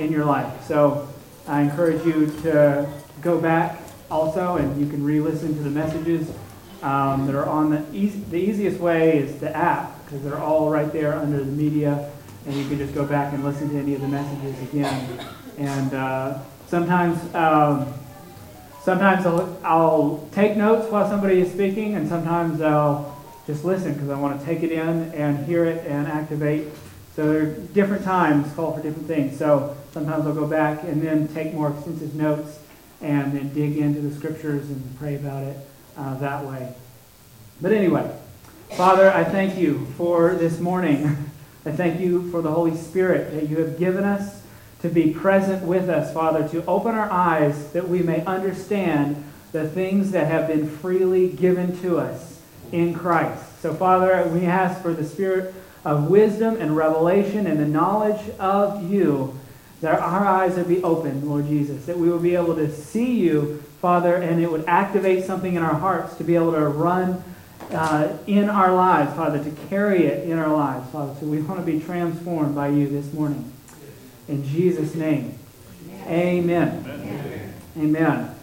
in your life. So I encourage you to go back also, and you can re-listen to the messages that are on the easiest way is the app, because they're all right there under the media, and you can just go back and listen to any of the messages again. And sometimes I'll take notes while somebody is speaking, and sometimes I'll just listen because I want to take it in and hear it and activate. So there are different times call for different things. So sometimes I'll go back and then take more extensive notes and then dig into the scriptures and pray about it that way. But anyway, Father, I thank you for this morning. I thank you for the Holy Spirit that you have given us to be present with us, Father, to open our eyes that we may understand the things that have been freely given to us in Christ. So, Father, we ask for the Spirit of wisdom and revelation and the knowledge of you, that our eyes would be open, Lord Jesus, that we would be able to see you, Father, and it would activate something in our hearts to be able to run in our lives, Father, to carry it in our lives, Father. So we want to be transformed by you this morning. In Jesus' name, amen. Amen. Amen.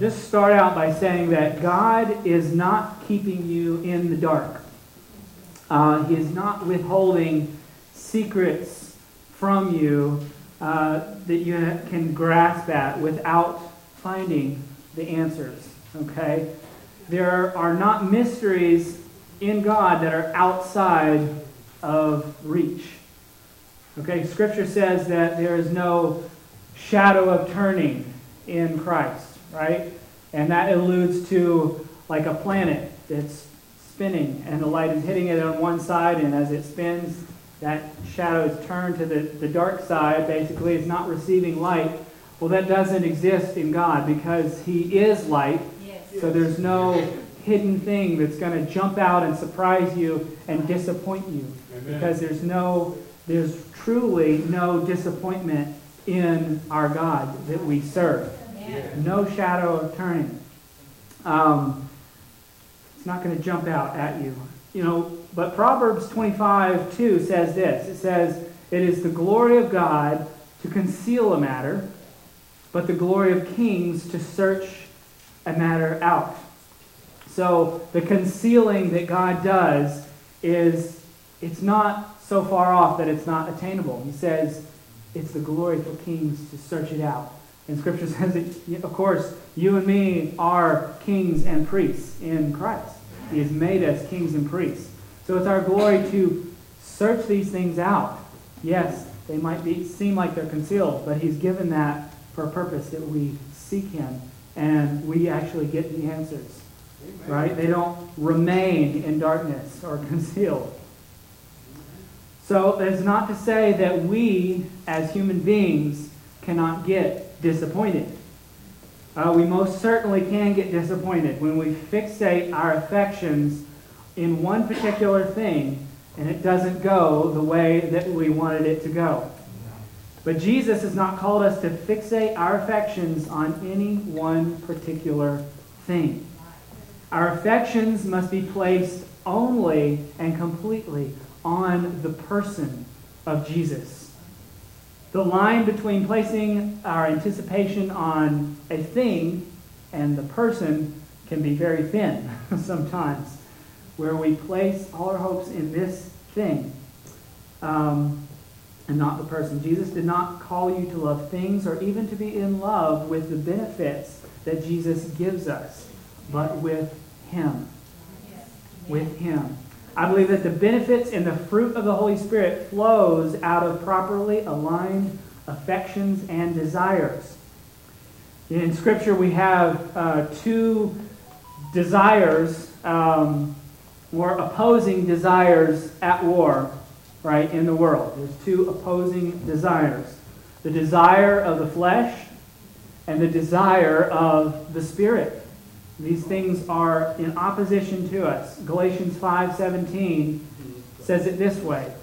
Just start out by saying that God is not keeping you in the dark. He is not withholding secrets from you that you can grasp at without finding the answers, okay? There are not mysteries in God that are outside of reach. Okay, Scripture says that there is no shadow of turning in Christ, right? And that alludes to like a planet that's spinning and the light is hitting it on one side, and as it spins, that shadow is turned to the dark side. Basically, it's not receiving light. Well, that doesn't exist in God because He is light. So there's no hidden thing that's going to jump out and surprise you and disappoint you. Amen. Because there's truly no disappointment in our God that we serve. Amen. No shadow of turning. It's not going to jump out at you. You know, but Proverbs 25:2 says this. It says, "It is the glory of God to conceal a matter, but the glory of kings to search a matter out." So the concealing that God does is, it's not so far off that it's not attainable. He says it's the glory for kings to search it out. And Scripture says that, of course, you and me are kings and priests in Christ. He has made us kings and priests. So it's our glory to search these things out. Yes, they might seem like they're concealed, but He's given that for a purpose, that we seek Him and we actually get the answers. Amen. Right? They don't remain in darkness or concealed. So that's not to say that we, as human beings, cannot get disappointed. We most certainly can get disappointed when we fixate our affections in one particular thing and it doesn't go the way that we wanted it to go. But Jesus has not called us to fixate our affections on any one particular thing. Our affections must be placed only and completely on the person of Jesus. The line between placing our anticipation on a thing and the person can be very thin sometimes, where we place all our hopes in this thing. And not the person. Jesus did not call you to love things or even to be in love with the benefits that Jesus gives us, but with Him. With Him. I believe that the benefits and the fruit of the Holy Spirit flows out of properly aligned affections and desires. In Scripture we have two desires, or opposing desires at war. Right, in the world. There's two opposing desires. The desire of the flesh and the desire of the Spirit. These things are in opposition to us. Galatians 5:17 says it this way.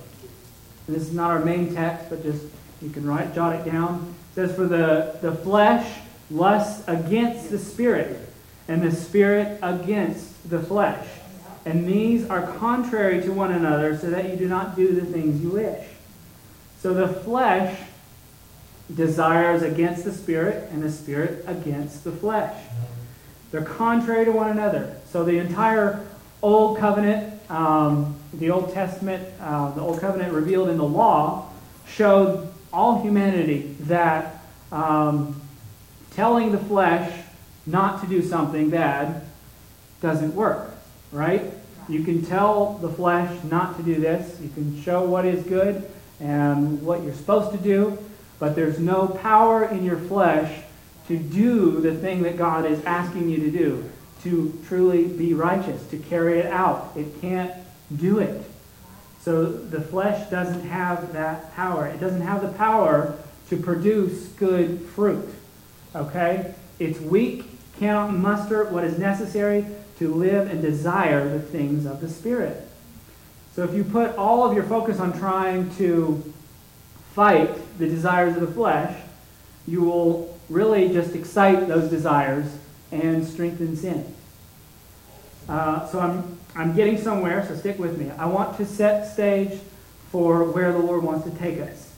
And this is not our main text, but just you can jot it down. It says, "For the flesh lusts against the Spirit, and the Spirit against the flesh. And these are contrary to one another, so that you do not do the things you wish." So the flesh desires against the spirit and the spirit against the flesh. They're contrary to one another. So the entire Old Covenant, the Old Testament, the Old Covenant revealed in the law, showed all humanity that telling the flesh not to do something bad doesn't work, right? You can tell the flesh not to do this. You can show what is good and what you're supposed to do, but there's no power in your flesh to do the thing that God is asking you to do, to truly be righteous, to carry it out. It can't do it. So the flesh doesn't have that power. It doesn't have the power to produce good fruit. Okay? It's weak, cannot muster what is necessary to live and desire the things of the Spirit. So if you put all of your focus on trying to fight the desires of the flesh, you will really just excite those desires and strengthen sin. So I'm getting somewhere, so stick with me. I want to set stage for where the Lord wants to take us.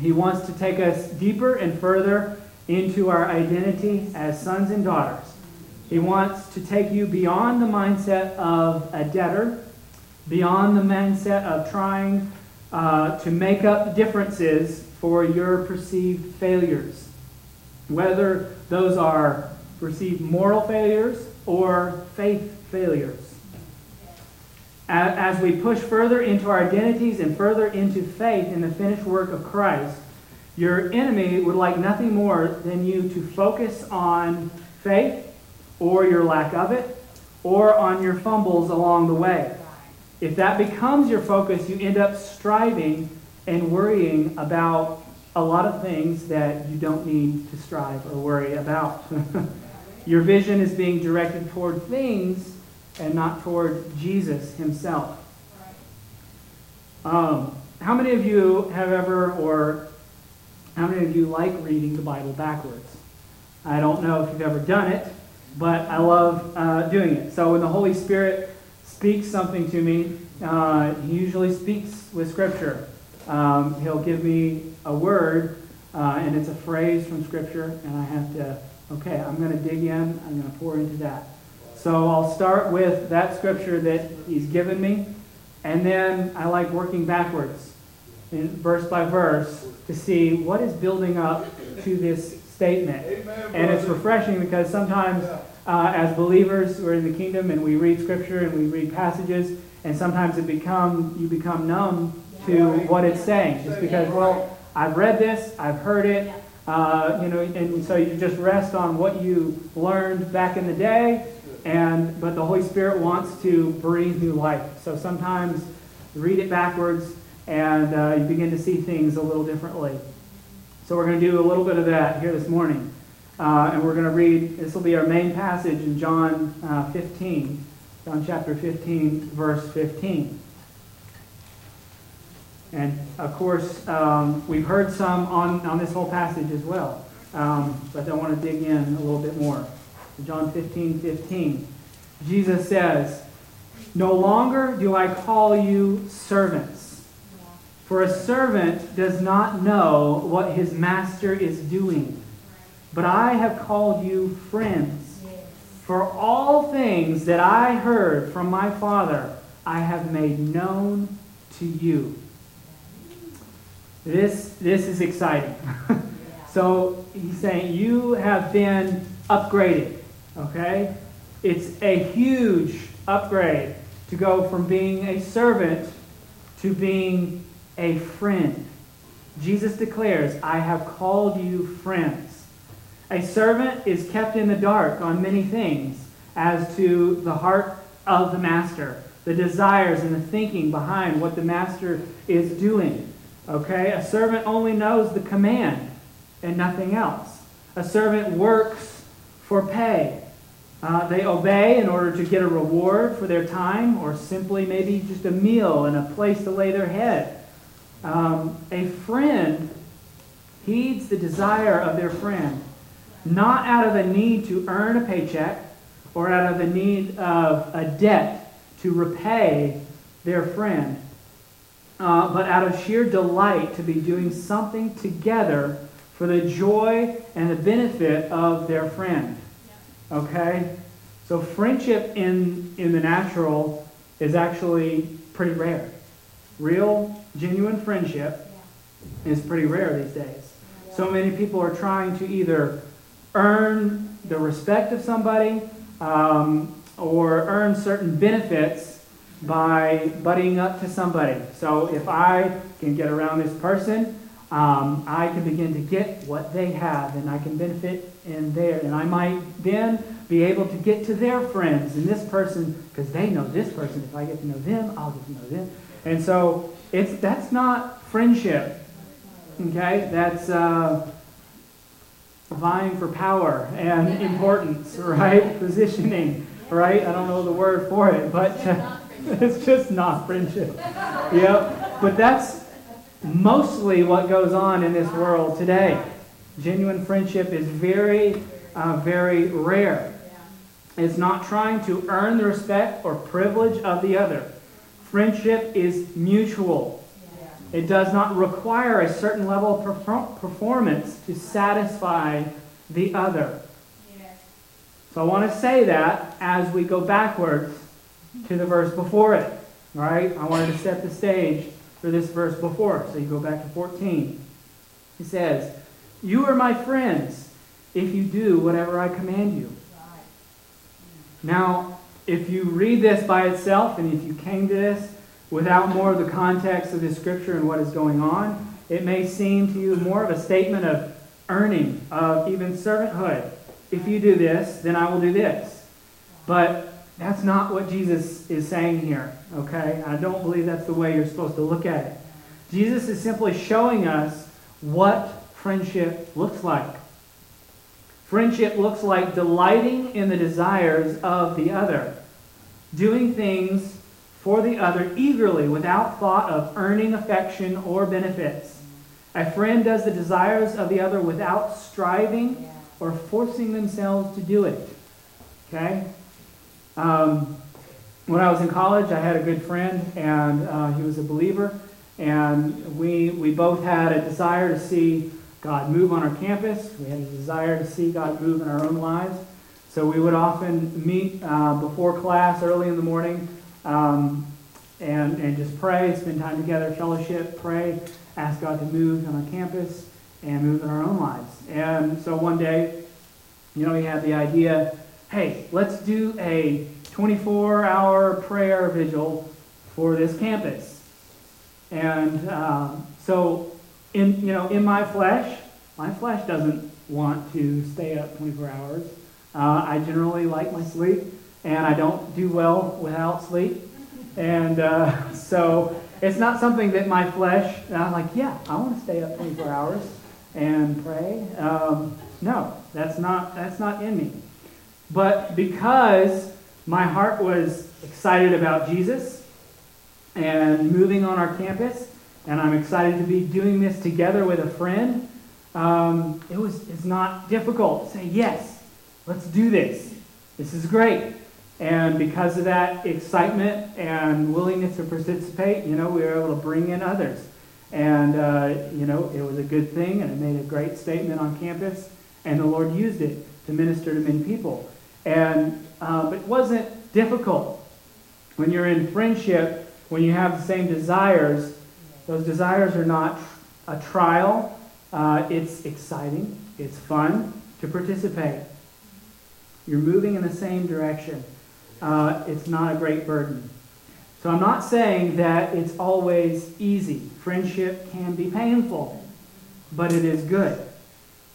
He wants to take us deeper and further into our identity as sons and daughters. He wants to take you beyond the mindset of a debtor, beyond the mindset of trying to make up differences for your perceived failures, whether those are perceived moral failures or faith failures. As we push further into our identities and further into faith in the finished work of Christ, your enemy would like nothing more than you to focus on faith or your lack of it, or on your fumbles along the way. If that becomes your focus, you end up striving and worrying about a lot of things that you don't need to strive or worry about. Your vision is being directed toward things and not toward Jesus himself. How many of you have ever, or how many of you like reading the Bible backwards? I don't know if you've ever done it, but I love doing it. So when the Holy Spirit speaks something to me, he usually speaks with Scripture. He'll give me a word, and it's a phrase from Scripture, and I have to, okay, I'm going to dig in, I'm going to pour into that. So I'll start with that Scripture that he's given me, and then I like working backwards, in verse by verse, to see what is building up to this statement. Amen, and it's refreshing because sometimes as believers we're in the kingdom and we read Scripture and we read passages, and sometimes you become numb to what it's saying. Just because, well, I've read this, I've heard it, and so you just rest on what you learned back in the day, but the Holy Spirit wants to breathe new life. So sometimes read it backwards and you begin to see things a little differently. So we're going to do a little bit of that here this morning. And we're going to read, this will be our main passage in John 15, John chapter 15, verse 15. And, of course, we've heard some on this whole passage as well. But I want to dig in a little bit more. John 15, 15. Jesus says, "No longer do I call you servants. For a servant does not know what his master is doing. But I have called you friends. For all things that I heard from my Father, I have made known to you." This is exciting. So he's saying you have been upgraded. Okay? It's a huge upgrade to go from being a servant to being a friend. Jesus declares, "I have called you friends." A servant is kept in the dark on many things as to the heart of the master, the desires and the thinking behind what the master is doing. Okay? A servant only knows the command and nothing else. A servant works for pay. They obey in order to get a reward for their time or simply maybe just a meal and a place to lay their head. A friend heeds the desire of their friend, not out of a need to earn a paycheck or out of a need of a debt to repay their friend, but out of sheer delight to be doing something together for the joy and the benefit of their friend. Okay? So friendship in the natural is actually pretty rare. Real, genuine friendship is pretty rare these days. So many people are trying to either earn the respect of somebody or earn certain benefits by buddying up to somebody. So if I can get around this person, I can begin to get what they have, and I can benefit in there. And I might then be able to get to their friends and this person, because they know this person. If I get to know them, I'll get to know them. And so that's not friendship, okay? That's vying for power and importance, right? Positioning, right? I don't know the word for it, but it's just not friendship. Yep, but that's mostly what goes on in this world today. Genuine friendship is very, very rare. It's not trying to earn the respect or privilege of the other. Friendship is mutual. It does not require a certain level of performance to satisfy the other. So I want to say that as we go backwards to the verse before it. All right? I wanted to set the stage for this verse before. So you go back to 14. He says, "You are my friends if you do whatever I command you." Now, if you read this by itself, and if you came to this without more of the context of this scripture and what is going on, it may seem to you more of a statement of earning, of even servanthood. If you do this, then I will do this. But that's not what Jesus is saying here, okay? I don't believe that's the way you're supposed to look at it. Jesus is simply showing us what friendship looks like. Friendship looks like delighting in the desires of the other, doing things for the other eagerly without thought of earning affection or benefits. A friend does the desires of the other without striving or forcing themselves to do it, okay? When I was in college, I had a good friend, and he was a believer, and we both had a desire to see God move on our campus. We had a desire to see God move in our own lives. So we would often meet before class, early in the morning, and just pray, spend time together, fellowship, pray, ask God to move on our campus and move in our own lives. And so one day, he had the idea, hey, let's do a 24-hour prayer vigil for this campus. And so, in my flesh doesn't want to stay up 24 hours. I generally like my sleep, and I don't do well without sleep. And so it's not something that my flesh, I'm like, yeah, I want to stay up 24 hours and pray. No, that's not in me. But because my heart was excited about Jesus and moving on our campus, and I'm excited to be doing this together with a friend, it's not difficult to say, yes, let's do this. This is great. And because of that excitement and willingness to participate, we were able to bring in others. And, it was a good thing, and it made a great statement on campus, and the Lord used it to minister to many people. And but it wasn't difficult. When you're in friendship, when you have the same desires, those desires are not a trial. It's exciting. It's fun to participate. You're moving in the same direction. It's not a great burden. So I'm not saying that it's always easy. Friendship can be painful, but it is good.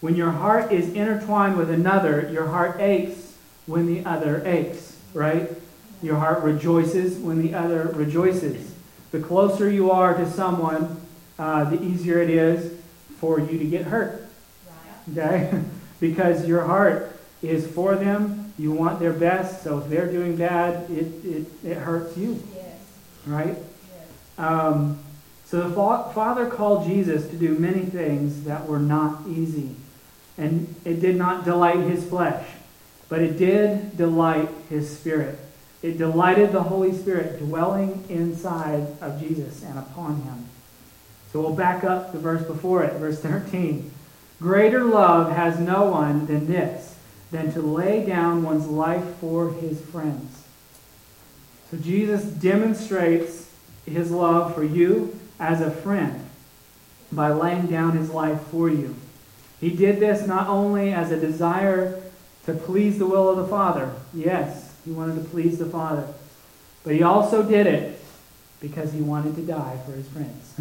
When your heart is intertwined with another, your heart aches when the other aches, right? Your heart rejoices when the other rejoices. The closer you are to someone, the easier it is for you to get hurt, okay? Because your heart is for them. You want their best, so if they're doing bad, it hurts you, right? So the Father called Jesus to do many things that were not easy, and it did not delight his flesh. But it did delight his spirit. It delighted the Holy Spirit dwelling inside of Jesus and upon him. So we'll back up the verse before it, verse 13. Greater love has no one than this, than to lay down one's life for his friends. So Jesus demonstrates his love for you as a friend by laying down his life for you. He did this not only as a desire to please the will of the Father. Yes, he wanted to please the Father. But he also did it because he wanted to die for his friends.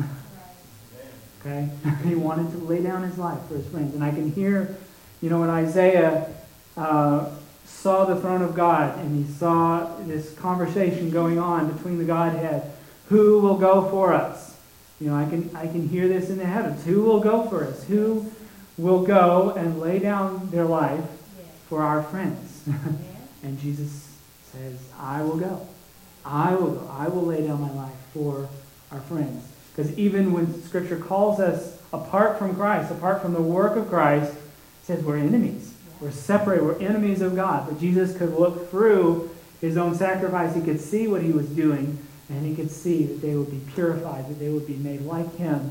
Okay? He wanted to lay down his life for his friends. And I can hear, when Isaiah saw the throne of God and he saw this conversation going on between the Godhead, who will go for us? I can hear this in the heavens. Who will go for us? Who will go and lay down their life for our friends? And Jesus says, I will go. I will go. I will lay down my life for our friends. Because even when Scripture calls us apart from Christ, apart from the work of Christ, it says we're enemies. We're separated. We're enemies of God. But Jesus could look through his own sacrifice. He could see what he was doing, and he could see that they would be purified, that they would be made like him,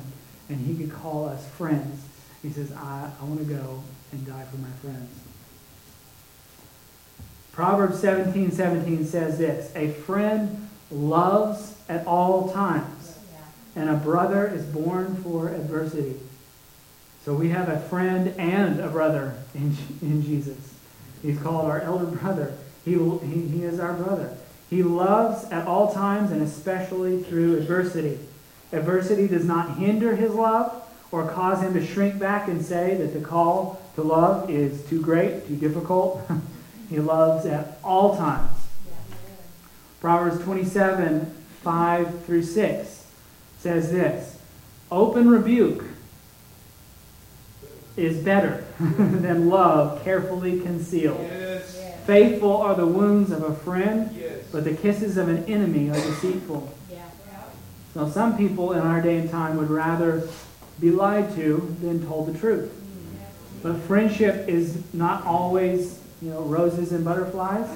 and he could call us friends. He says, I want to go and die for my friends. Proverbs 17:17 says this, a friend loves at all times. And a brother is born for adversity. So we have a friend and a brother in Jesus. He's called our elder brother. He is our brother. He loves at all times and especially through adversity. Adversity does not hinder his love or cause him to shrink back and say that the call to love is too great, too difficult. He loves at all times. Proverbs 27:5-6. Says this, open rebuke is better than love carefully concealed. Yes. Faithful are the wounds of a friend, yes, but the kisses of an enemy are deceitful. Yeah. Now, some people in our day and time would rather be lied to than told the truth. Yeah. But friendship is not always, roses and butterflies.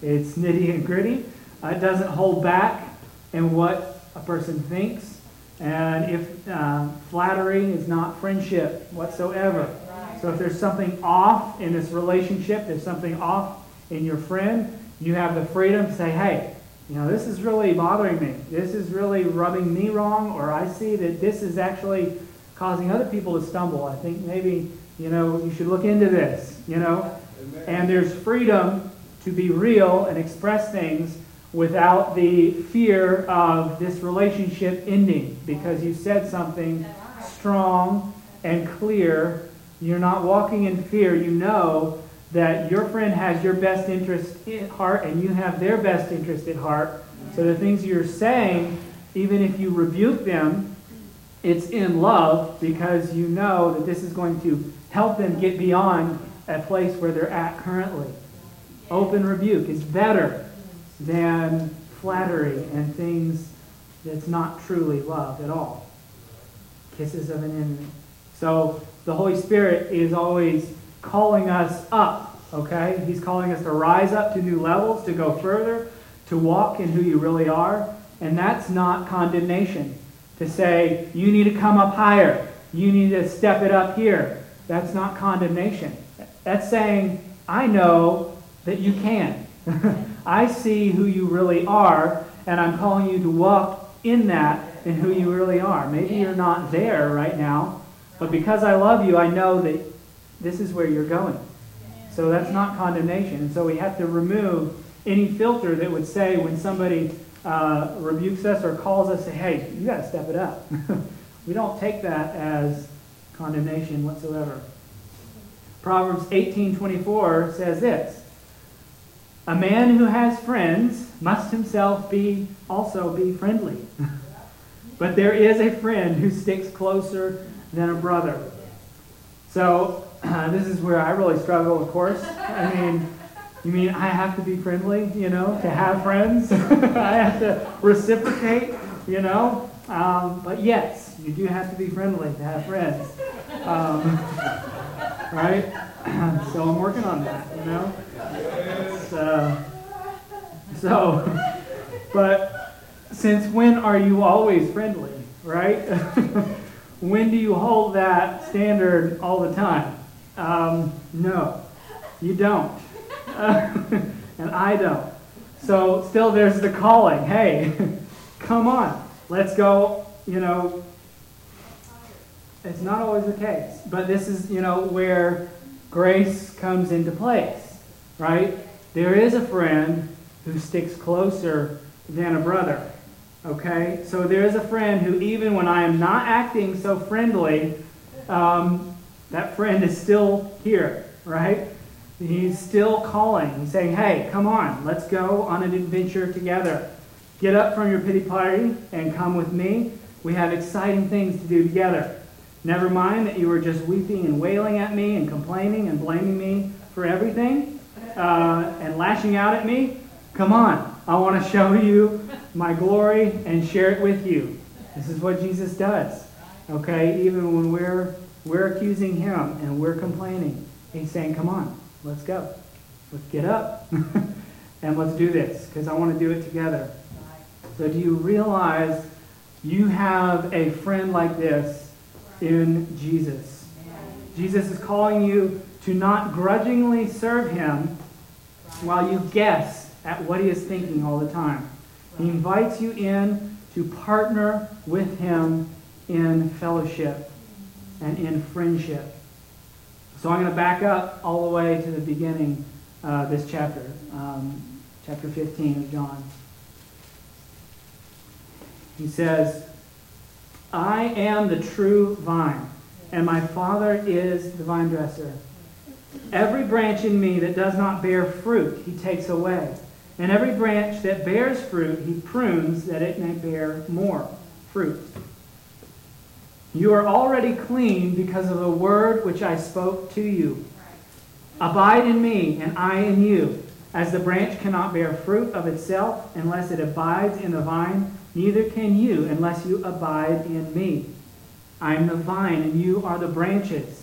It's nitty and gritty. It doesn't hold back in what a person thinks. And if flattery is not friendship whatsoever. Right. So if there's something off in this relationship, there's something off in your friend, you have the freedom to say, hey, this is really bothering me. This is really rubbing me wrong, or I see that this is actually causing other people to stumble. I think maybe, you should look into this, Amen. And there's freedom to be real and express things without the fear of this relationship ending because you said something strong and clear. You're not walking in fear. You know that your friend has your best interest at heart and you have their best interest at heart. So the things you're saying, even if you rebuke them, it's in love because you know that this is going to help them get beyond a place where they're at currently. Open rebuke is better than flattery and things that's not truly love at all. Kisses of an enemy. So the Holy Spirit is always calling us up, okay? He's calling us to rise up to new levels, to go further, to walk in who you really are. And that's not condemnation. To say, you need to come up higher. You need to step it up here. That's not condemnation. That's saying, I know that you can. I see who you really are, and I'm calling you to walk in that and who you really are. Maybe you're not there right now, but because I love you, I know that this is where you're going. So that's not condemnation. And so we have to remove any filter that would say when somebody rebukes us or calls us, say, hey, you got to step it up. We don't take that as condemnation whatsoever. Proverbs 18:24 says this, a man who has friends must himself also be friendly. But there is a friend who sticks closer than a brother. So this is where I really struggle, of course. I mean I have to be friendly, to have friends? I have to reciprocate, But yes, you do have to be friendly to have friends. Right? So I'm working on that, But since when are you always friendly, right? when do you hold that standard all the time? No, you don't. And I don't. So still there's the calling. Hey, come on. Let's go, you know. It's not always the case. But this is, you know, where grace comes into place, right? There is a friend who sticks closer than a brother, okay? So there is a friend who, even when I am not acting so friendly, that friend is still here, right? He's still calling and saying, hey, come on, let's go on an adventure together. Get up from your pity party and come with me. We have exciting things to do together. Never mind that you were just weeping and wailing at me and complaining and blaming me for everything and lashing out at me. Come on, I want to show you my glory and share it with you. This is what Jesus does. Okay, even when we're accusing him and we're complaining, he's saying, come on, let's go. Let's get up and let's do this because I want to do it together. So do you realize you have a friend like this in Jesus? Jesus is calling you to not grudgingly serve him while you guess at what he is thinking all the time. He invites you in to partner with him in fellowship and in friendship. So I'm going to back up all the way to the beginning of this chapter, chapter 15 of John. He says, I am the true vine, and my Father is the vine dresser. Every branch in me that does not bear fruit, he takes away. And every branch that bears fruit, he prunes that it may bear more fruit. You are already clean because of the word which I spoke to you. Abide in me, and I in you. As the branch cannot bear fruit of itself unless it abides in the vine, neither can you unless you abide in me. I am the vine, and you are the branches.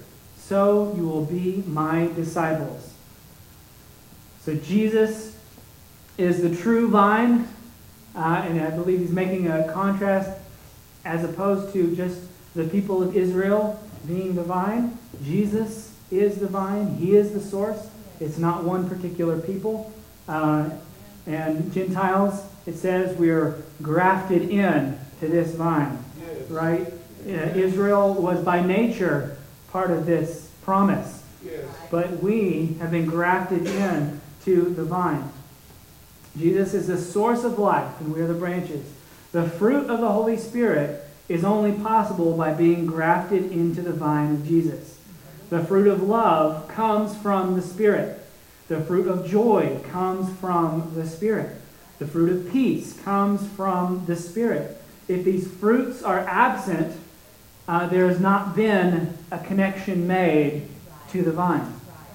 So you will be my disciples. So Jesus is the true vine, and I believe he's making a contrast as opposed to just the people of Israel being the vine. Jesus is the vine. He is the source. It's not one particular people. And Gentiles, it says we are grafted in to this vine, right? Israel was by nature part of this promise, but we have been grafted in to the vine. Jesus is the source of life, and we are the branches. The fruit of the Holy Spirit is only possible by being grafted into the vine of Jesus. The fruit of love comes from the Spirit. The fruit of joy comes from the Spirit. The fruit of peace comes from the Spirit. If these fruits are absent, there has not been a connection made to the vine.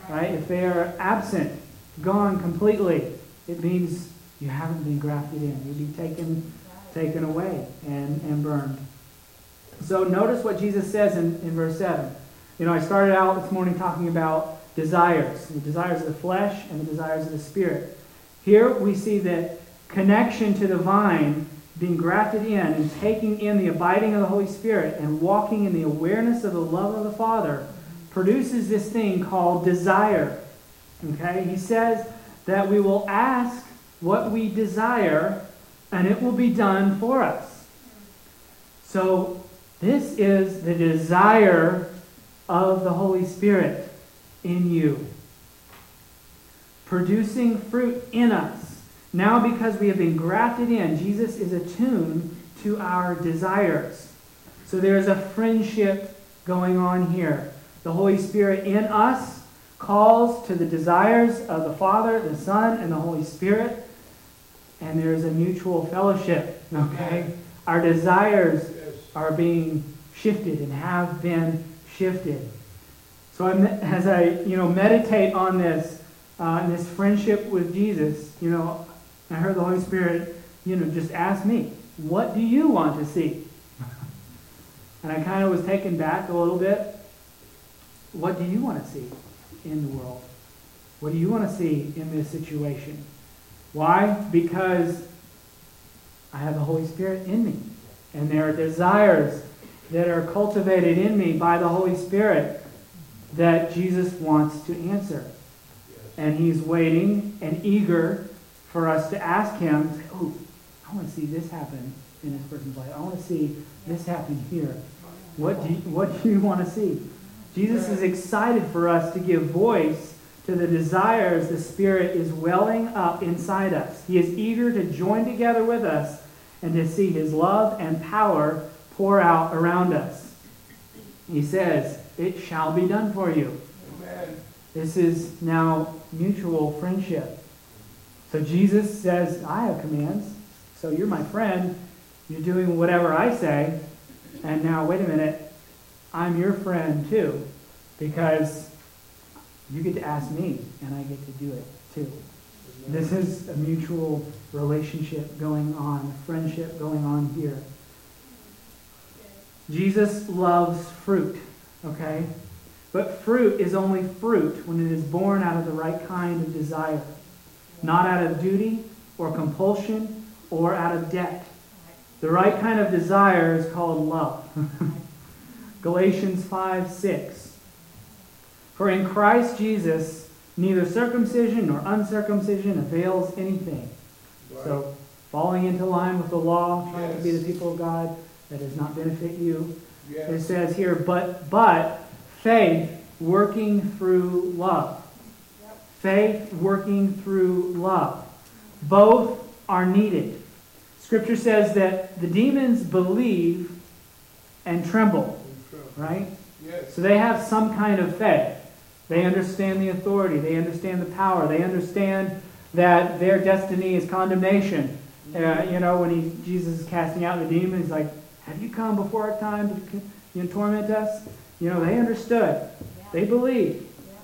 Right? If they are absent, gone completely, it means you haven't been grafted in. You'll be taken away and burned. So notice what Jesus says in verse 7. You know, I started out this morning talking about desires, and the desires of the flesh and the desires of the spirit. Here we see that connection to the vine, being grafted in and taking in the abiding of the Holy Spirit and walking in the awareness of the love of the Father produces this thing called desire. Okay? He says that we will ask what we desire and it will be done for us. So this is the desire of the Holy Spirit in you, producing fruit in us. Now, because we have been grafted in, Jesus is attuned to our desires. So there is a friendship going on here. The Holy Spirit in us calls to the desires of the Father, the Son, and the Holy Spirit, and there is a mutual fellowship. Okay? Our desires are being shifted and have been shifted. So as I meditate on this, this friendship with Jesus, I heard the Holy Spirit, just ask me, what do you want to see? And I kind of was taken back a little bit. What do you want to see in the world? What do you want to see in this situation? Why? Because I have the Holy Spirit in me. And there are desires that are cultivated in me by the Holy Spirit that Jesus wants to answer. And he's waiting and eager for us to ask him, oh, I want to see this happen in this person's life. I want to see this happen here. What do you want to see? Jesus is excited for us to give voice to the desires the Spirit is welling up inside us. He is eager to join together with us and to see his love and power pour out around us. He says, it shall be done for you. Amen. This is now mutual friendship. So Jesus says, I have commands, so you're my friend. You're doing whatever I say. And now, wait a minute, I'm your friend too, because you get to ask me, and I get to do it too. Amen. This is a mutual relationship going on, a friendship going on here. Jesus loves fruit, okay? But fruit is only fruit when it is born out of the right kind of desire, not out of duty or compulsion or out of debt. The right kind of desire is called love. Galatians 5:6. For in Christ Jesus, neither circumcision nor uncircumcision avails anything. Right. So falling into line with the law, trying to be the people of God, that does not benefit you. Yes. It says here, but faith working through love. Yep. Faith working through love. Both are needed. Scripture says that the demons believe and tremble, right? Yes. So they have some kind of faith. They understand the authority. They understand the power. They understand that their destiny is condemnation. Mm-hmm. When Jesus is casting out the demon, he's like, have you come before our time to torment us? They understood. Yeah. They believed, yeah.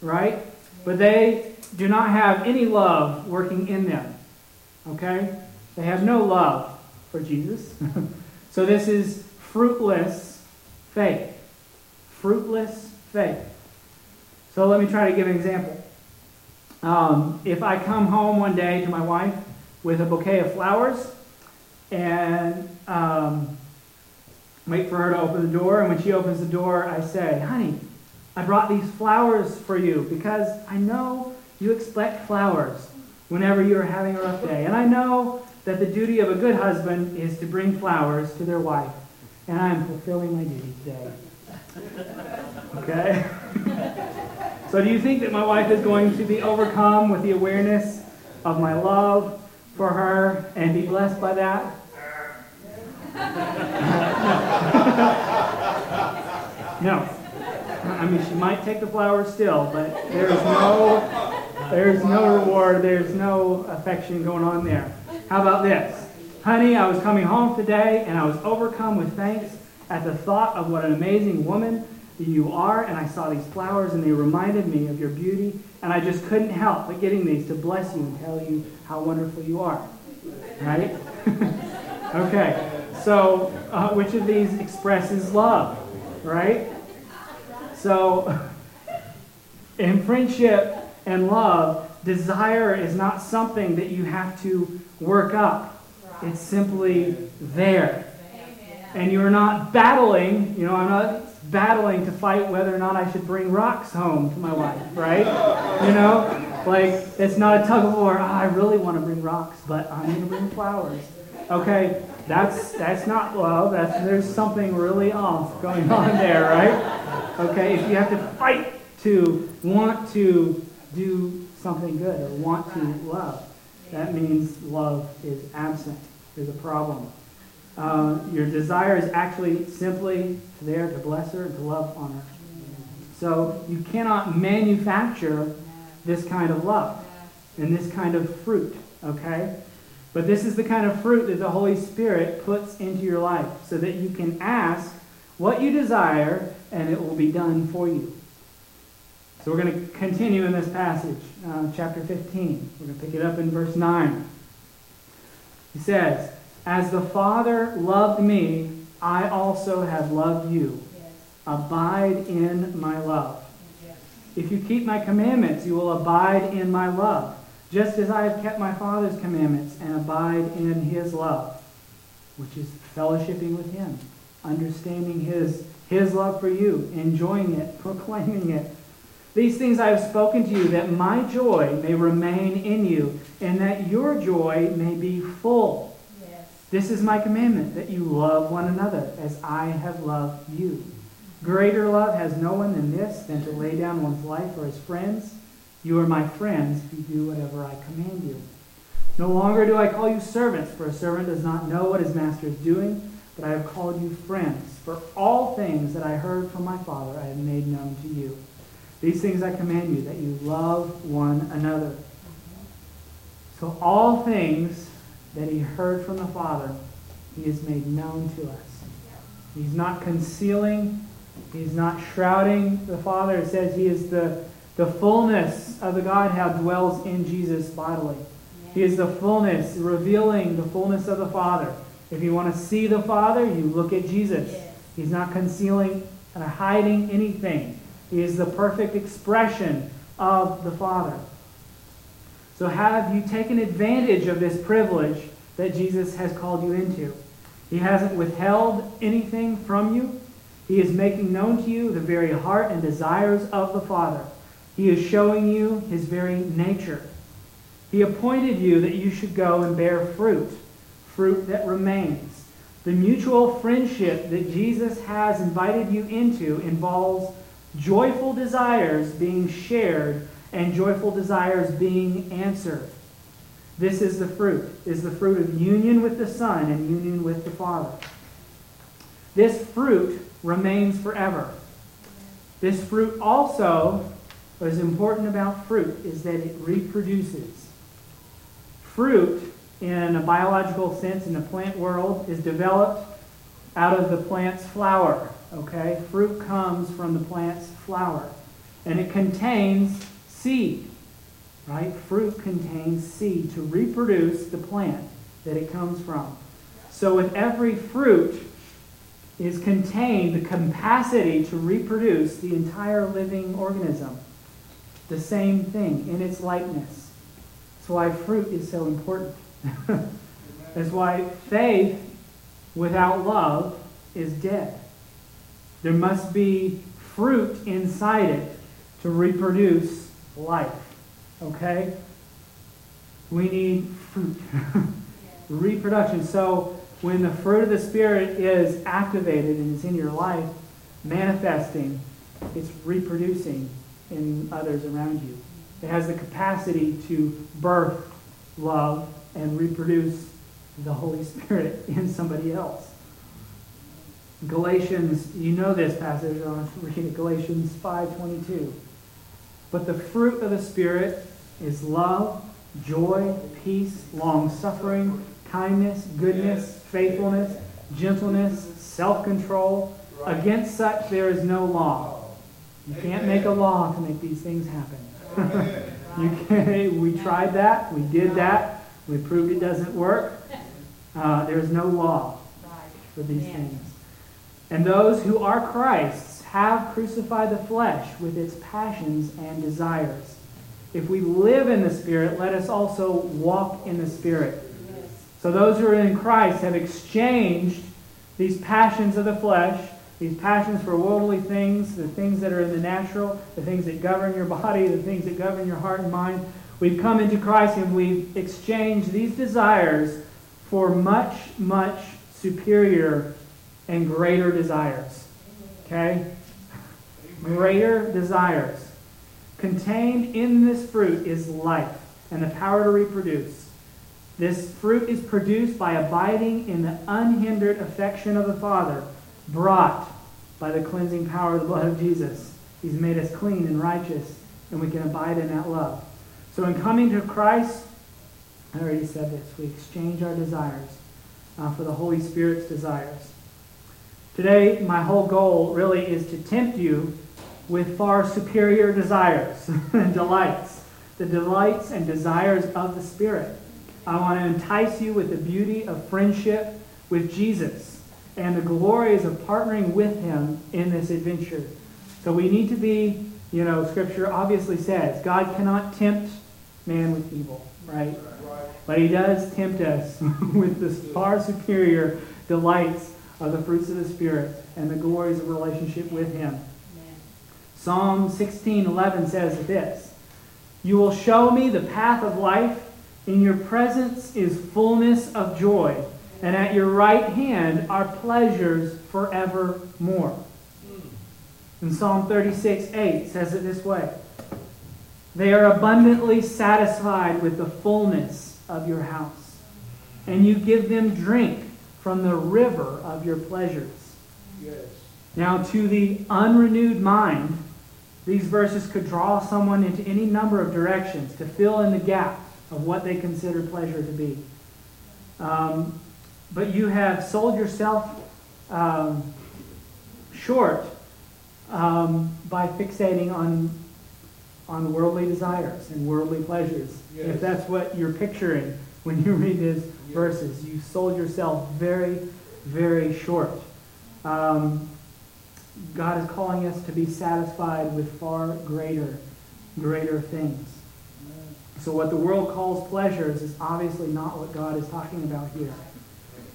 Right? Yeah. But they do not have any love working in them, okay? They have no love for Jesus. So this is fruitless faith. Fruitless faith. So let me try to give an example. If I come home one day to my wife with a bouquet of flowers and wait for her to open the door, and when she opens the door, I say, honey, I brought these flowers for you because I know you expect flowers whenever you're having a rough day. And I know that the duty of a good husband is to bring flowers to their wife. And I'm fulfilling my duty today. Okay? So do you think that my wife is going to be overcome with the awareness of my love for her and be blessed by that? No. I mean, she might take the flowers still, but there's no reward. There's no affection going on there. How about this? Honey, I was coming home today, and I was overcome with thanks at the thought of what an amazing woman you are, and I saw these flowers, and they reminded me of your beauty, and I just couldn't help but getting these to bless you and tell you how wonderful you are. Right? Okay. So, which of these expresses love? Right? So, in friendship and love, desire is not something that you have to work up. It's simply there. And you're not battling, I'm not battling to fight whether or not I should bring rocks home to my wife, right? It's not a tug of war, I really want to bring rocks, but I'm going to bring flowers. Okay, that's not love. There's something really off going on there, right? Okay, if you have to fight to want to do something good or want to love, that means love is absent. There's a problem. Your desire is actually simply there to bless her and to love on her. So you cannot manufacture this kind of love and this kind of fruit, okay? But this is the kind of fruit that the Holy Spirit puts into your life so that you can ask what you desire, and it will be done for you. So we're going to continue in this passage, chapter 15. We're going to pick it up in verse 9. He says, "As the Father loved me, I also have loved you. Abide in my love. If you keep my commandments, you will abide in my love, just as I have kept my Father's commandments and abide in his love," which is fellowshipping with him, understanding his love for you, enjoying it, proclaiming it. "These things I have spoken to you, that my joy may remain in you, and that your joy may be full. Yes. This is my commandment, that you love one another as I have loved you. Greater love has no one than this, than to lay down one's life for his friends. You are my friends if you do whatever I command you. No longer do I call you servants, for a servant does not know what his master is doing, but I have called you friends, for all things that I heard from my Father I have made known to you. These things I command you, that you love one another." So all things that he heard from the Father, he has made known to us. He's not concealing, he's not shrouding the Father. It says he is the fullness of the Godhead dwells in Jesus bodily. He is the fullness, revealing the fullness of the Father. If you want to see the Father, you look at Jesus. He's not concealing or hiding anything. He is the perfect expression of the Father. So have you taken advantage of this privilege that Jesus has called you into? He hasn't withheld anything from you. He is making known to you the very heart and desires of the Father. He is showing you his very nature. He appointed you that you should go and bear fruit, fruit that remains. The mutual friendship that Jesus has invited you into involves joyful desires being shared and joyful desires being answered. This is the fruit. Is the fruit of union with the Son and union with the Father. This fruit remains forever. This fruit also, what is important about fruit is that it reproduces. Fruit, in a biological sense, in the plant world, is developed out of the plant's flower. Okay, fruit comes from the plant's flower, and it contains seed, right? Fruit contains seed to reproduce the plant that it comes from. So with every fruit is contained the capacity to reproduce the entire living organism, the same thing, in its likeness. That's why fruit is so important. That's why faith without love is dead. There must be fruit inside it to reproduce life. Okay? We need fruit. Reproduction. So when the fruit of the Spirit is activated and it's in your life, manifesting, it's reproducing in others around you. It has the capacity to birth love and reproduce the Holy Spirit in somebody else. Galatians, you know this passage, I don't have to read it, Galatians 5:22. "But the fruit of the Spirit is love, joy, peace, long-suffering, kindness, goodness, faithfulness, gentleness, self-control. Against such there is no law." You can't make a law to make these things happen. We tried that, we did that, we proved it doesn't work. There is no law for these things. "And those who are Christ's have crucified the flesh with its passions and desires. If we live in the Spirit, let us also walk in the Spirit." Yes. So those who are in Christ have exchanged these passions of the flesh, these passions for worldly things, the things that are in the natural, the things that govern your body, the things that govern your heart and mind. We've come into Christ and we've exchanged these desires for much, much superior and greater desires. Okay? Greater desires. Contained in this fruit is life and the power to reproduce. This fruit is produced by abiding in the unhindered affection of the Father, brought by the cleansing power of the blood of Jesus. He's made us clean and righteous, and we can abide in that love. So in coming to Christ, I already said this, we exchange our desires for the Holy Spirit's desires. Today, my whole goal really is to tempt you with far superior desires and delights, the delights and desires of the Spirit. I want to entice you with the beauty of friendship with Jesus and the glories of partnering with him in this adventure. So we need to be, you know, Scripture obviously says, God cannot tempt man with evil, right? But he does tempt us with the far superior delights of the fruits of the Spirit and the glories of relationship with him. Amen. Psalm 16:11 says this, "You will show me the path of life. In your presence is fullness of joy, and at your right hand are pleasures forevermore." And Psalm 36:8 says it this way, "They are abundantly satisfied with the fullness of your house, and you give them drink from the river of your pleasures." Yes. Now, to the unrenewed mind, these verses could draw someone into any number of directions to fill in the gap of what they consider pleasure to be. But you have sold yourself short by fixating on worldly desires and worldly pleasures. Yes. If that's what you're picturing when you read these verses, you sold yourself very, very short. God is calling us to be satisfied with far greater things. So what the world calls pleasures is obviously not what God is talking about here.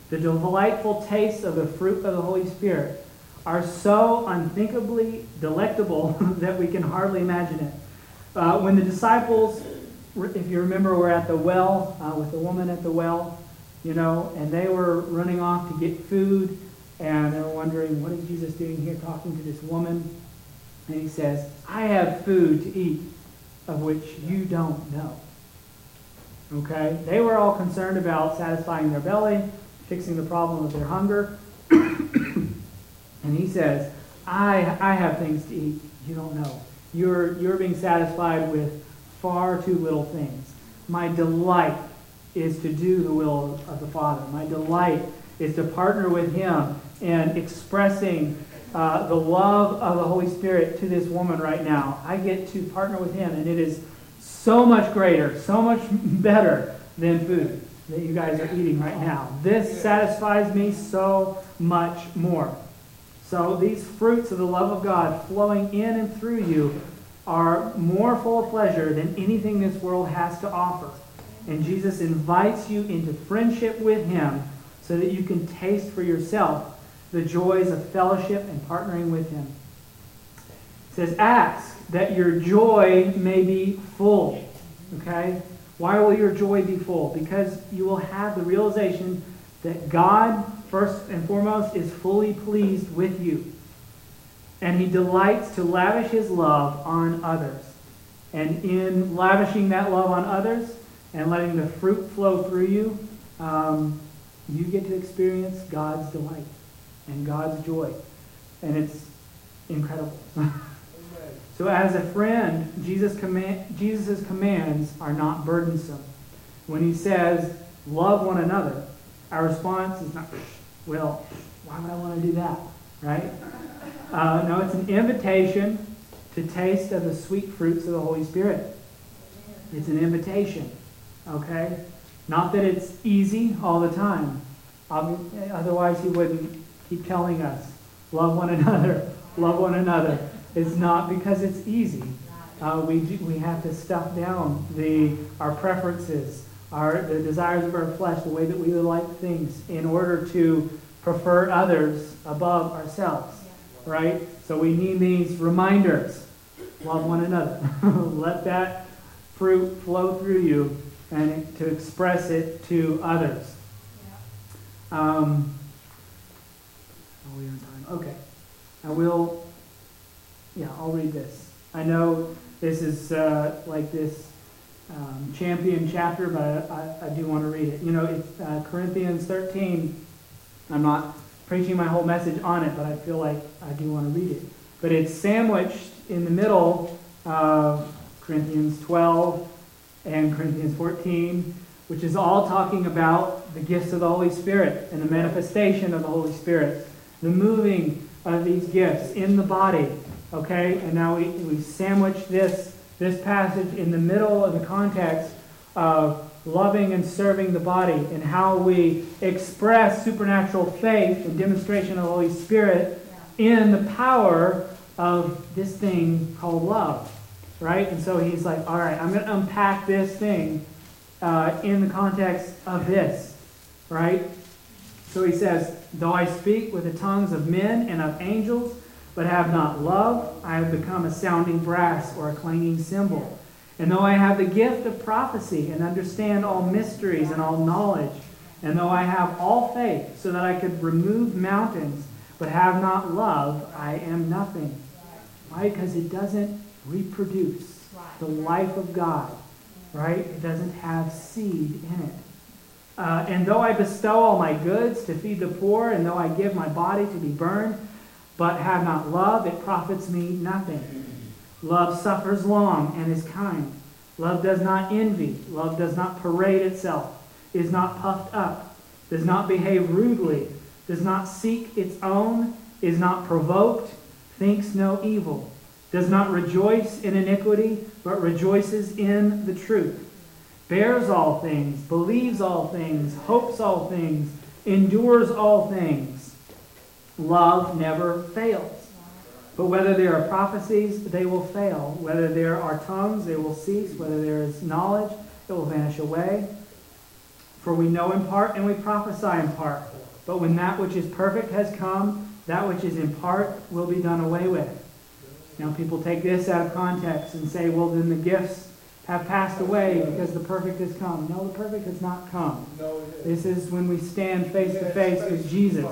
The delightful tastes of the fruit of the Holy Spirit are so unthinkably delectable that we can hardly imagine it. When the disciples, if you remember, were at the well with the woman at the well, you know, and they were running off to get food, and they were wondering, what is Jesus doing here talking to this woman? And he says, "I have food to eat of which you don't know." Okay? They were all concerned about satisfying their belly, fixing the problem of their hunger. And he says, I have things to eat you don't know. You're being satisfied with far too little things. My delight is to do the will of the Father. My delight is to partner with him in expressing the love of the Holy Spirit to this woman right now. I get to partner with him, and it is so much greater, so much better than food that you guys are eating right now. This satisfies me so much more. So these fruits of the love of God flowing in and through you are more full of pleasure than anything this world has to offer. And Jesus invites you into friendship with him so that you can taste for yourself the joys of fellowship and partnering with him. It says, "Ask that your joy may be full." Okay? Why will your joy be full? Because you will have the realization that God, first and foremost, is fully pleased with you. And he delights to lavish his love on others. And in lavishing that love on others and letting the fruit flow through you, you get to experience God's delight and God's joy. And it's incredible. So as a friend, Jesus' commands are not burdensome. When he says, "Love one another," our response is not, "Well, why would I want to do that?" Right? No, it's an invitation to taste of the sweet fruits of the Holy Spirit. It's an invitation. Okay? Not that it's easy all the time. Otherwise he wouldn't keep telling us, "Love one another, love one another." It's not because it's easy. We have to stuff down our preferences, the desires of our flesh, the way that we would like things in order to prefer others above ourselves, right? So we need these reminders. Love one another. Let that fruit flow through you and to express it to others. We are on time. Okay. I'll read this. I know this is champion chapter, but I do want to read it. You know, it's Corinthians 13. I'm not preaching my whole message on it, but I feel like I do want to read it. But it's sandwiched in the middle of Corinthians 12 and Corinthians 14, which is all talking about the gifts of the Holy Spirit and the manifestation of the Holy Spirit. the moving of these gifts in the body. Okay? And now we sandwich this passage in the middle of the context of loving and serving the body and how we express supernatural faith and demonstration of the Holy Spirit in the power of this thing called love. Right? And so he's like, all right, I'm going to unpack this thing in the context of this. Right? So he says, though I speak with the tongues of men and of angels, but have not love, I have become a sounding brass or a clanging cymbal. And though I have the gift of prophecy and understand all mysteries and all knowledge, and though I have all faith so that I could remove mountains, but have not love, I am nothing. Why? Because it doesn't reproduce the life of God, right? It doesn't have seed in it. And though I bestow all my goods to feed the poor, and though I give my body to be burned, but have not love, it profits me nothing. Love suffers long and is kind. Love does not envy. Love does not parade itself, is not puffed up, does not behave rudely, does not seek its own, is not provoked, thinks no evil, does not rejoice in iniquity, but rejoices in the truth. Bears all things, believes all things, hopes all things, endures all things. Love never fails. But whether there are prophecies, they will fail. Whether there are tongues, they will cease. Whether there is knowledge, it will vanish away. For we know in part and we prophesy in part. But when that which is perfect has come, that which is in part will be done away with. Now people take this out of context and say, well, then the gifts have passed away because the perfect has come. No, the perfect has not come. This is when we stand face to face with Jesus.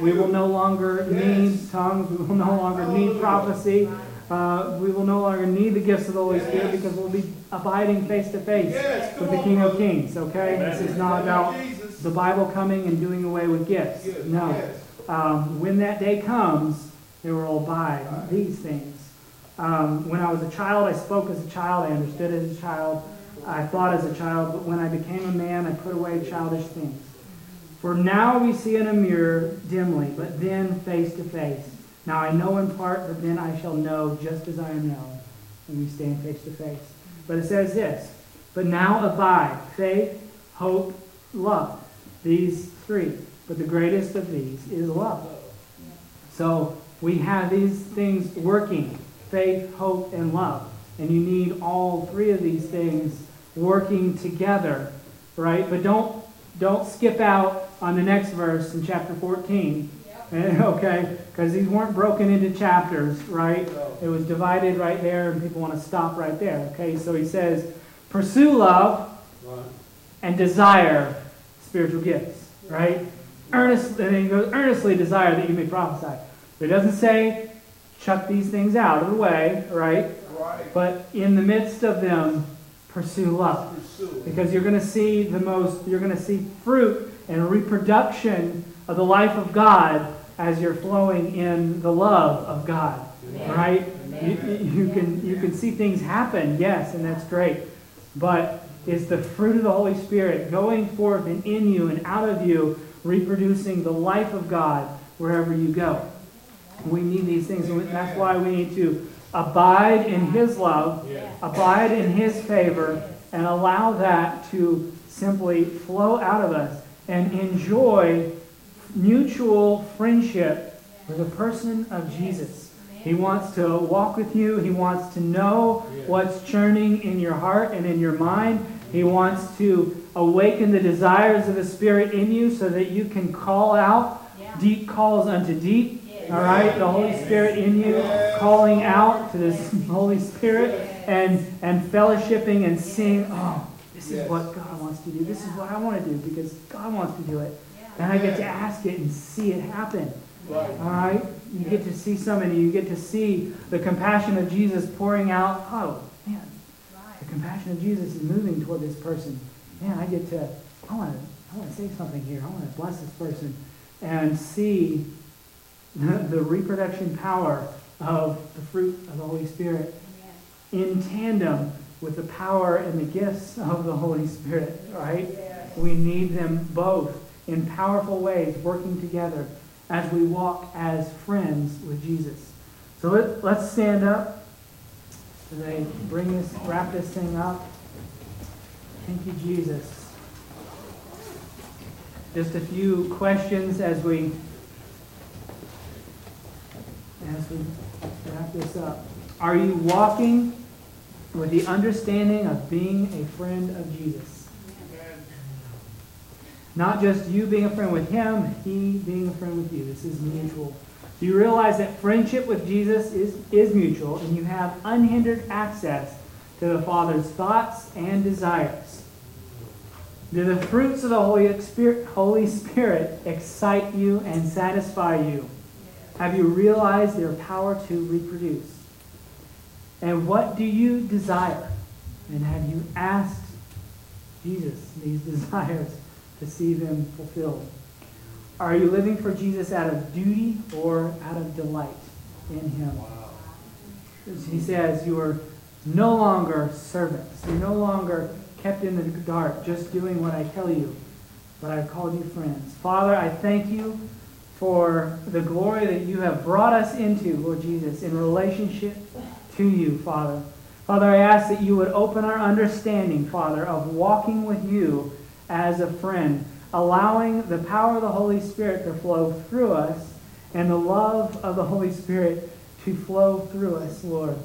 We will no longer need tongues. We will no longer need prophecy. We will no longer need the gifts of the Holy Spirit because we'll be abiding face to face with the King of Kings. Okay? This is not about the Bible coming and doing away with gifts. No. When that day comes, they will abide these things. When I was a child, I spoke as a child, I understood as a child, I thought as a child, but when I became a man, I put away childish things. For now we see in a mirror dimly, but then face to face. Now I know in part, but then I shall know just as I am known. And we stand face to face. But it says this, but now abide, faith, hope, love. These three. But the greatest of these is love. So we have these things working. Faith, hope, and love. And you need all three of these things working together, right? But don't skip out on the next verse in chapter 14, okay? Because these weren't broken into chapters, right? It was divided right there, and people want to stop right there, okay? So he says, pursue love and desire spiritual gifts, right? Earnestly, and he goes, earnestly desire that you may prophesy. But it doesn't say chuck these things out of the way, right? But in the midst of them, pursue love. Because you're going to see you're going to see fruit and reproduction of the life of God as you're flowing in the love of God, right? You can see things happen, yes, and that's great. But it's the fruit of the Holy Spirit going forth and in you and out of you, reproducing the life of God wherever you go. We need these things, and that's why we need to abide in His love, abide in His favor, and allow that to simply flow out of us and enjoy mutual friendship with the person of Jesus. He wants to walk with you. He wants to know what's churning in your heart and in your mind. He wants to awaken the desires of the Spirit in you so that you can call out deep calls unto deep. All right, the Holy Spirit in you, calling out to this Holy Spirit and fellowshipping and seeing, oh, this is what God wants to do. This is what I want to do because God wants to do it. And I get to ask it and see it happen. All right, you get to see somebody. You get to see the compassion of Jesus pouring out. Oh, man, the compassion of Jesus is moving toward this person. Man, I want to say something here. I want to bless this person and see the reproduction power of the fruit of the Holy Spirit in tandem with the power and the gifts of the Holy Spirit, right? We need them both in powerful ways working together as we walk as friends with Jesus. So let's stand up and then wrap this thing up. Thank you, Jesus. Just a few questions as we wrap this up. Are you walking with the understanding of being a friend of Jesus? Not just you being a friend with him, he being a friend with you. This is mutual. Do you realize that friendship with Jesus is mutual, and you have unhindered access to the Father's thoughts and desires? Do the fruits of the Holy Spirit excite you and satisfy you? Have you realized their power to reproduce? And what do you desire? And have you asked Jesus these desires to see them fulfilled? Are you living for Jesus out of duty or out of delight in him? Wow. He says you are no longer servants. You're no longer kept in the dark, just doing what I tell you. But I've called you friends. Father, I thank you for the glory that you have brought us into, Lord Jesus, in relationship to you, Father. Father, I ask that you would open our understanding, Father, of walking with you as a friend, allowing the power of the Holy Spirit to flow through us and the love of the Holy Spirit to flow through us, Lord.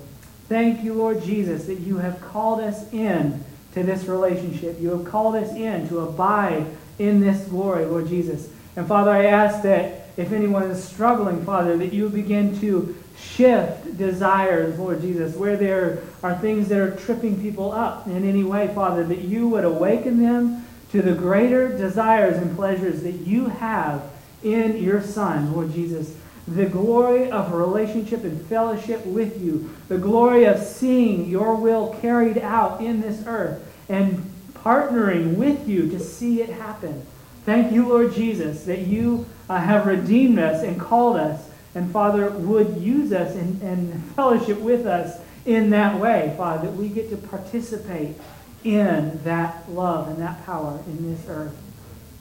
Thank you, Lord Jesus, that you have called us in to this relationship. You have called us in to abide in this glory, Lord Jesus. And Father, I ask that if anyone is struggling, Father, that you begin to shift desires, Lord Jesus, where there are things that are tripping people up in any way, Father, that you would awaken them to the greater desires and pleasures that you have in your Son, Lord Jesus. The glory of relationship and fellowship with you. The glory of seeing your will carried out in this earth and partnering with you to see it happen. Thank you, Lord Jesus, that you have redeemed us and called us, and Father, would use us and fellowship with us in that way, Father, that we get to participate in that love and that power in this earth.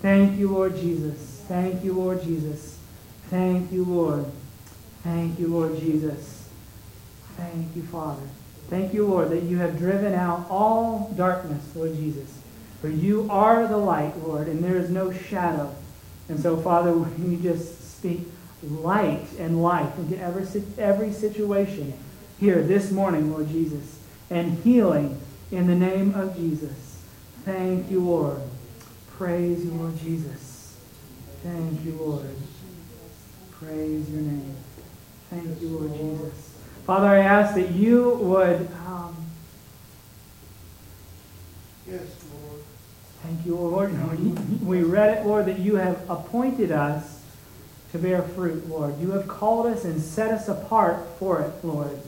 Thank you, Lord Jesus. Thank you, Lord Jesus. Thank you, Lord. Thank you, Lord Jesus. Thank you, Father. Thank you, Lord, that you have driven out all darkness, Lord Jesus. For you are the light, Lord, and there is no shadow. And so, Father, when you just speak light and life into every situation here this morning, Lord Jesus, and healing in the name of Jesus. Thank you, Lord. Praise you, Lord Jesus. Thank you, Lord. Praise your name. Thank you, Lord Jesus. Father, I ask that you would... Yes, Lord. Thank you, Lord. We read it, Lord, that you have appointed us to bear fruit, Lord. You have called us and set us apart for it, Lord.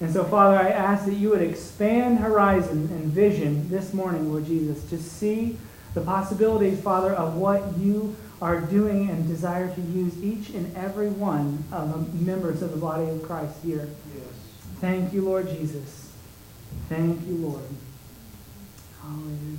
And so, Father, I ask that you would expand horizon and vision this morning, Lord Jesus, to see the possibilities, Father, of what you are doing and desire to use each and every one of the members of the body of Christ here. Yes. Thank you, Lord Jesus. Thank you, Lord. Hallelujah.